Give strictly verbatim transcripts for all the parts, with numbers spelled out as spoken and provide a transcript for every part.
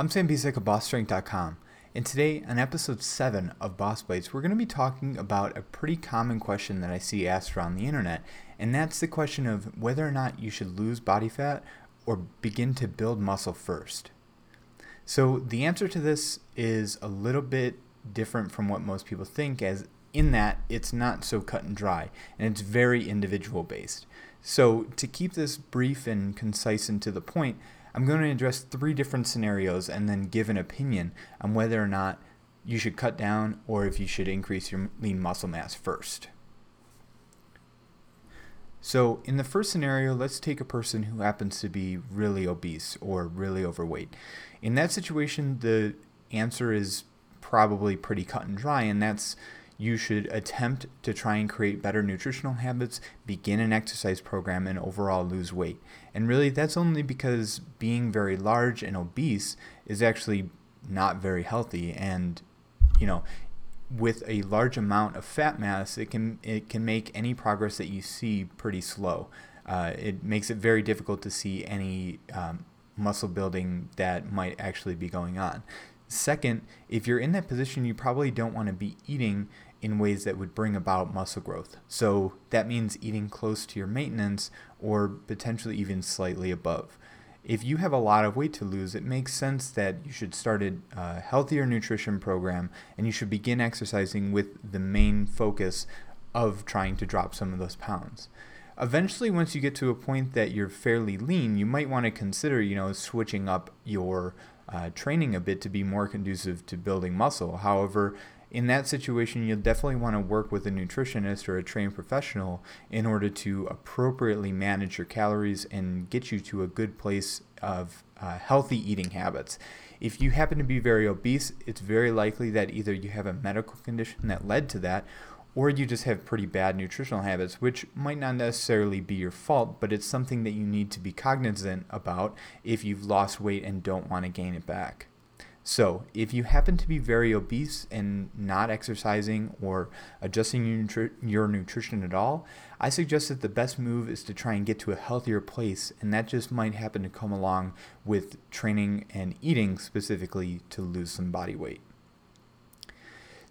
I'm Sam Besec of boss strength dot com, and today on episode seven of BossBytes, we're going to be talking about a pretty common question that I see asked around the internet, and that's the question of whether or not you should lose body fat or begin to build muscle first. So the answer to this is a little bit different from what most people think, as in that it's not so cut and dry, and it's very individual based. So to keep this brief and concise and to the point, I'm going to address three different scenarios and then give an opinion on whether or not you should cut down or if you should increase your lean muscle mass first. So in the first scenario, let's take a person who happens to be really obese or really overweight. In that situation, the answer is probably pretty cut and dry, and that's you should attempt to try and create better nutritional habits, begin an exercise program, and overall lose weight. And really, that's only because being very large and obese is actually not very healthy. And, you know, with a large amount of fat mass, it can it can make any progress that you see pretty slow. Uh, it makes it very difficult to see any um, muscle building that might actually be going on. Second, if you're in that position, you probably don't want to be eating in ways that would bring about muscle growth. So that means eating close to your maintenance or potentially even slightly above. If you have a lot of weight to lose, it makes sense that you should start a uh, healthier nutrition program, and you should begin exercising with the main focus of trying to drop some of those pounds. Eventually, once you get to a point that you're fairly lean, you might want to consider, you know, switching up your Uh, training a bit to be more conducive to building muscle. However, in that situation, you'll definitely want to work with a nutritionist or a trained professional in order to appropriately manage your calories and get you to a good place of uh, healthy eating habits. If you happen to be very obese, it's very likely that either you have a medical condition that led to that, or you just have pretty bad nutritional habits, which might not necessarily be your fault, but it's something that you need to be cognizant about if you've lost weight and don't want to gain it back. So if you happen to be very obese and not exercising or adjusting your, nutri- your nutrition at all, I suggest that the best move is to try and get to a healthier place, and that just might happen to come along with training and eating specifically to lose some body weight.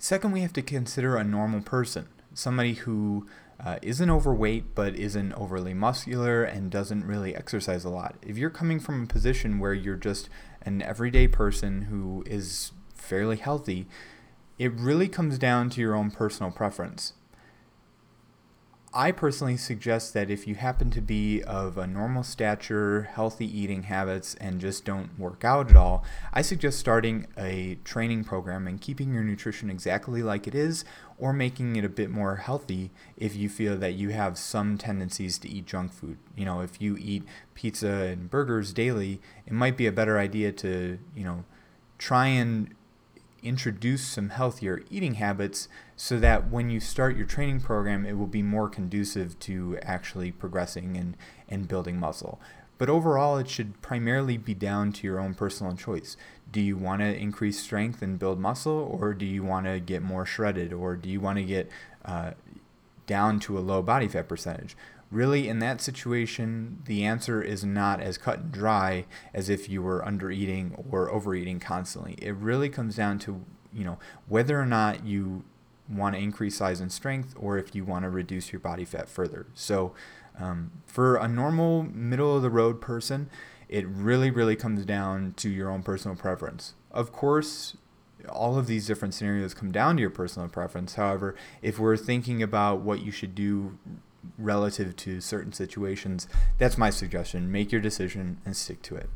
Second, we have to consider a normal person, somebody who uh, isn't overweight but isn't overly muscular and doesn't really exercise a lot. If you're coming from a position where you're just an everyday person who is fairly healthy, it really comes down to your own personal preference. I personally suggest that if you happen to be of a normal stature, healthy eating habits, and just don't work out at all, I suggest starting a training program and keeping your nutrition exactly like it is, or making it a bit more healthy if you feel that you have some tendencies to eat junk food. You know, if you eat pizza and burgers daily, it might be a better idea to, you know, try and introduce some healthier eating habits so that when you start your training program, it will be more conducive to actually progressing and, and building muscle. But overall, it should primarily be down to your own personal choice. Do you want to increase strength and build muscle, or do you want to get more shredded, or do you want to get uh, down to a low body fat percentage? Really, in that situation, the answer is not as cut and dry as if you were undereating or overeating constantly. It really comes down to, you know, whether or not you want to increase size and strength, or if you want to reduce your body fat further. So um, for a normal middle-of-the-road person, it really, really comes down to your own personal preference. Of course, all of these different scenarios come down to your personal preference. However, if we're thinking about what you should do relative to certain situations, that's my suggestion. Make your decision and stick to it.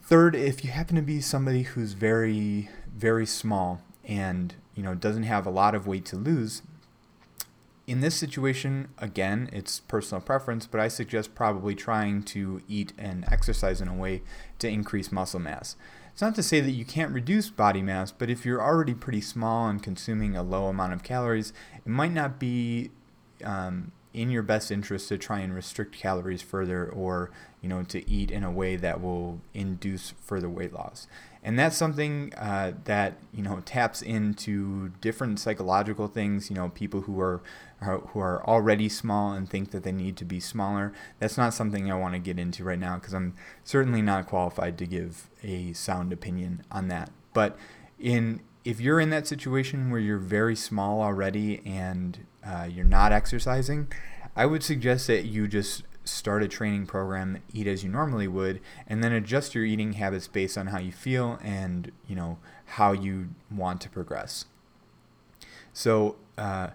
Third, if you happen to be somebody who's very, very small and, you know, doesn't have a lot of weight to lose, in this situation, again, it's personal preference, but I suggest probably trying to eat and exercise in a way to increase muscle mass. It's not to say that you can't reduce body mass, but if you're already pretty small and consuming a low amount of calories, it might not be Um, in your best interest to try and restrict calories further, or, you know, to eat in a way that will induce further weight loss. And that's something uh, that, you know, taps into different psychological things. You know, people who are who are already small and think that they need to be smaller. That's not something I want to get into right now, because I'm certainly not qualified to give a sound opinion on that. But in if you're in that situation where you're very small already and uh, you're not exercising, I would suggest that you just start a training program, eat as you normally would, and then adjust your eating habits based on how you feel and, you know, how you want to progress. So uh,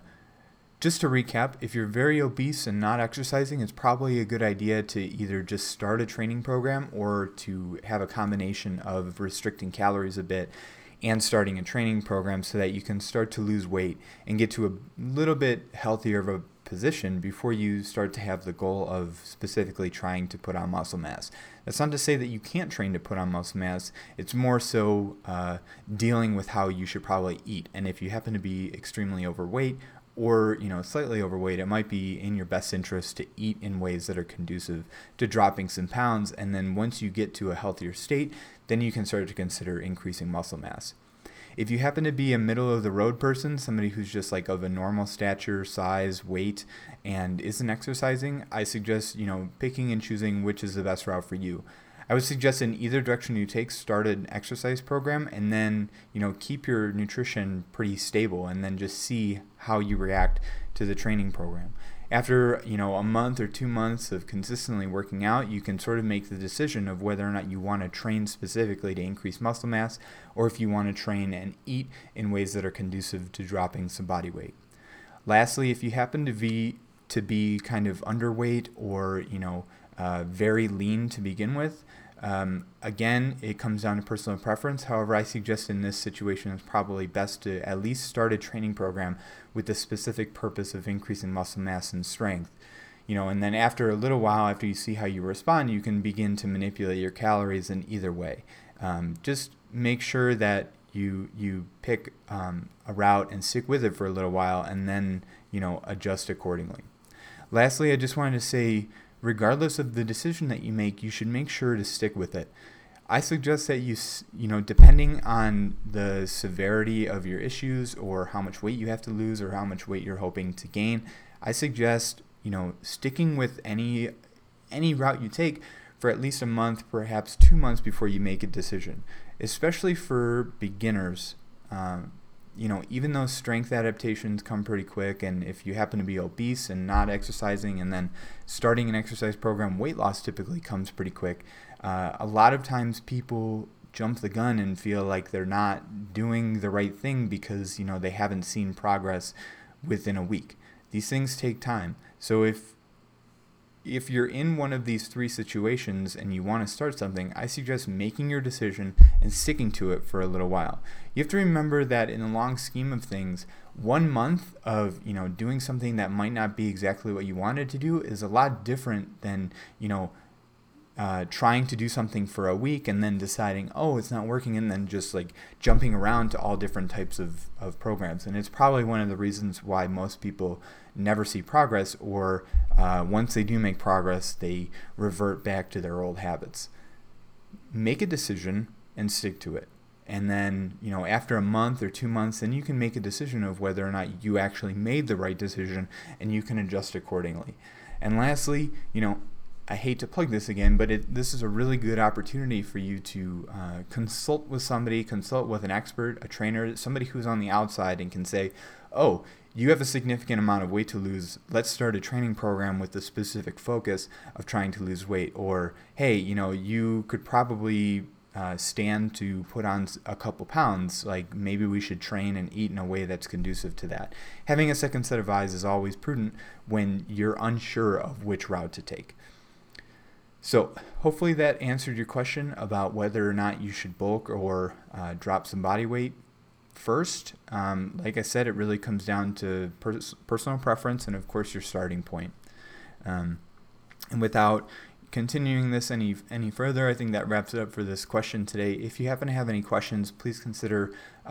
just to recap, if you're very obese and not exercising, it's probably a good idea to either just start a training program or to have a combination of restricting calories a bit and starting a training program, so that you can start to lose weight and get to a little bit healthier of a position before you start to have the goal of specifically trying to put on muscle mass. That's not to say that you can't train to put on muscle mass. It's more so uh, dealing with how you should probably eat. And if you happen to be extremely overweight or, you know, slightly overweight, it might be in your best interest to eat in ways that are conducive to dropping some pounds. And then once you get to a healthier state, then you can start to consider increasing muscle mass. If you happen to be a middle-of-the-road person, somebody who's just like of a normal stature, size, weight, and isn't exercising, I suggest, you know, picking and choosing which is the best route for you. I would suggest in either direction you take, start an exercise program, and then, you know, keep your nutrition pretty stable, and then just see how you react to the training program. After, you know, a month or two months of consistently working out, you can sort of make the decision of whether or not you want to train specifically to increase muscle mass, or if you want to train and eat in ways that are conducive to dropping some body weight. Lastly, if you happen to be to be kind of underweight or, you know, uh, very lean to begin with, Um, again, it comes down to personal preference. However, I suggest in this situation it's probably best to at least start a training program with the specific purpose of increasing muscle mass and strength. You know, and then after a little while, after you see how you respond, you can begin to manipulate your calories in either way. Um, just make sure that you you pick um, a route and stick with it for a little while, and then, you know, adjust accordingly. Lastly, I just wanted to say, regardless of the decision that you make, you should make sure to stick with it. I suggest that you, you know, depending on the severity of your issues or how much weight you have to lose or how much weight you're hoping to gain, I suggest, you know, sticking with any any route you take for at least a month, perhaps two months before you make a decision, especially for beginners. Um, You know, even though strength adaptations come pretty quick, and if you happen to be obese and not exercising and then starting an exercise program, weight loss typically comes pretty quick. Uh, a lot of times people jump the gun and feel like they're not doing the right thing because, you know, they haven't seen progress within a week. These things take time. So if If you're in one of these three situations and you want to start something, I suggest making your decision and sticking to it for a little while. You have to remember that in the long scheme of things, one month of, you know, doing something that might not be exactly what you wanted to do is a lot different than, you know, uh, trying to do something for a week and then deciding, oh, it's not working, and then just like jumping around to all different types of, of programs. And it's probably one of the reasons why most people never see progress, or uh, once they do make progress, they revert back to their old habits. Make a decision and stick to it. And then, you know, after a month or two months, then you can make a decision of whether or not you actually made the right decision, and you can adjust accordingly. And lastly, you know, I hate to plug this again, but it, this is a really good opportunity for you to uh, consult with somebody, consult with an expert, a trainer, somebody who's on the outside and can say, oh, you have a significant amount of weight to lose. Let's start a training program with the specific focus of trying to lose weight. Or, hey, you know, you could probably uh, stand to put on a couple pounds. Like, maybe we should train and eat in a way that's conducive to that. Having a second set of eyes is always prudent when you're unsure of which route to take. So hopefully that answered your question about whether or not you should bulk or uh, drop some body weight first. Um, like I said, it really comes down to pers- personal preference and, of course, your starting point. Um, and without continuing this any any further, I think that wraps it up for this question today. If you happen to have any questions, please consider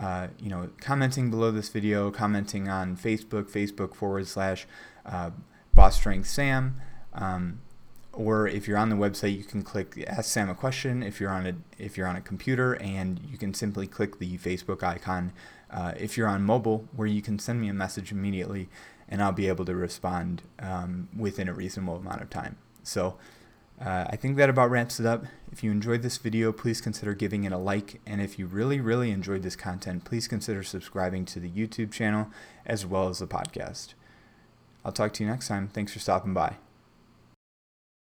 uh, you know, commenting below this video, commenting on Facebook, Facebook forward slash uh, boss strength sam, um, or if you're on the website, you can click Ask Sam a Question. If you're on a if you're on a computer, and you can simply click the Facebook icon. Uh, if you're on mobile, where you can send me a message immediately, and I'll be able to respond um, within a reasonable amount of time. So uh, I think that about wraps it up. If you enjoyed this video, please consider giving it a like. And if you really, really enjoyed this content, please consider subscribing to the YouTube channel as well as the podcast. I'll talk to you next time. Thanks for stopping by.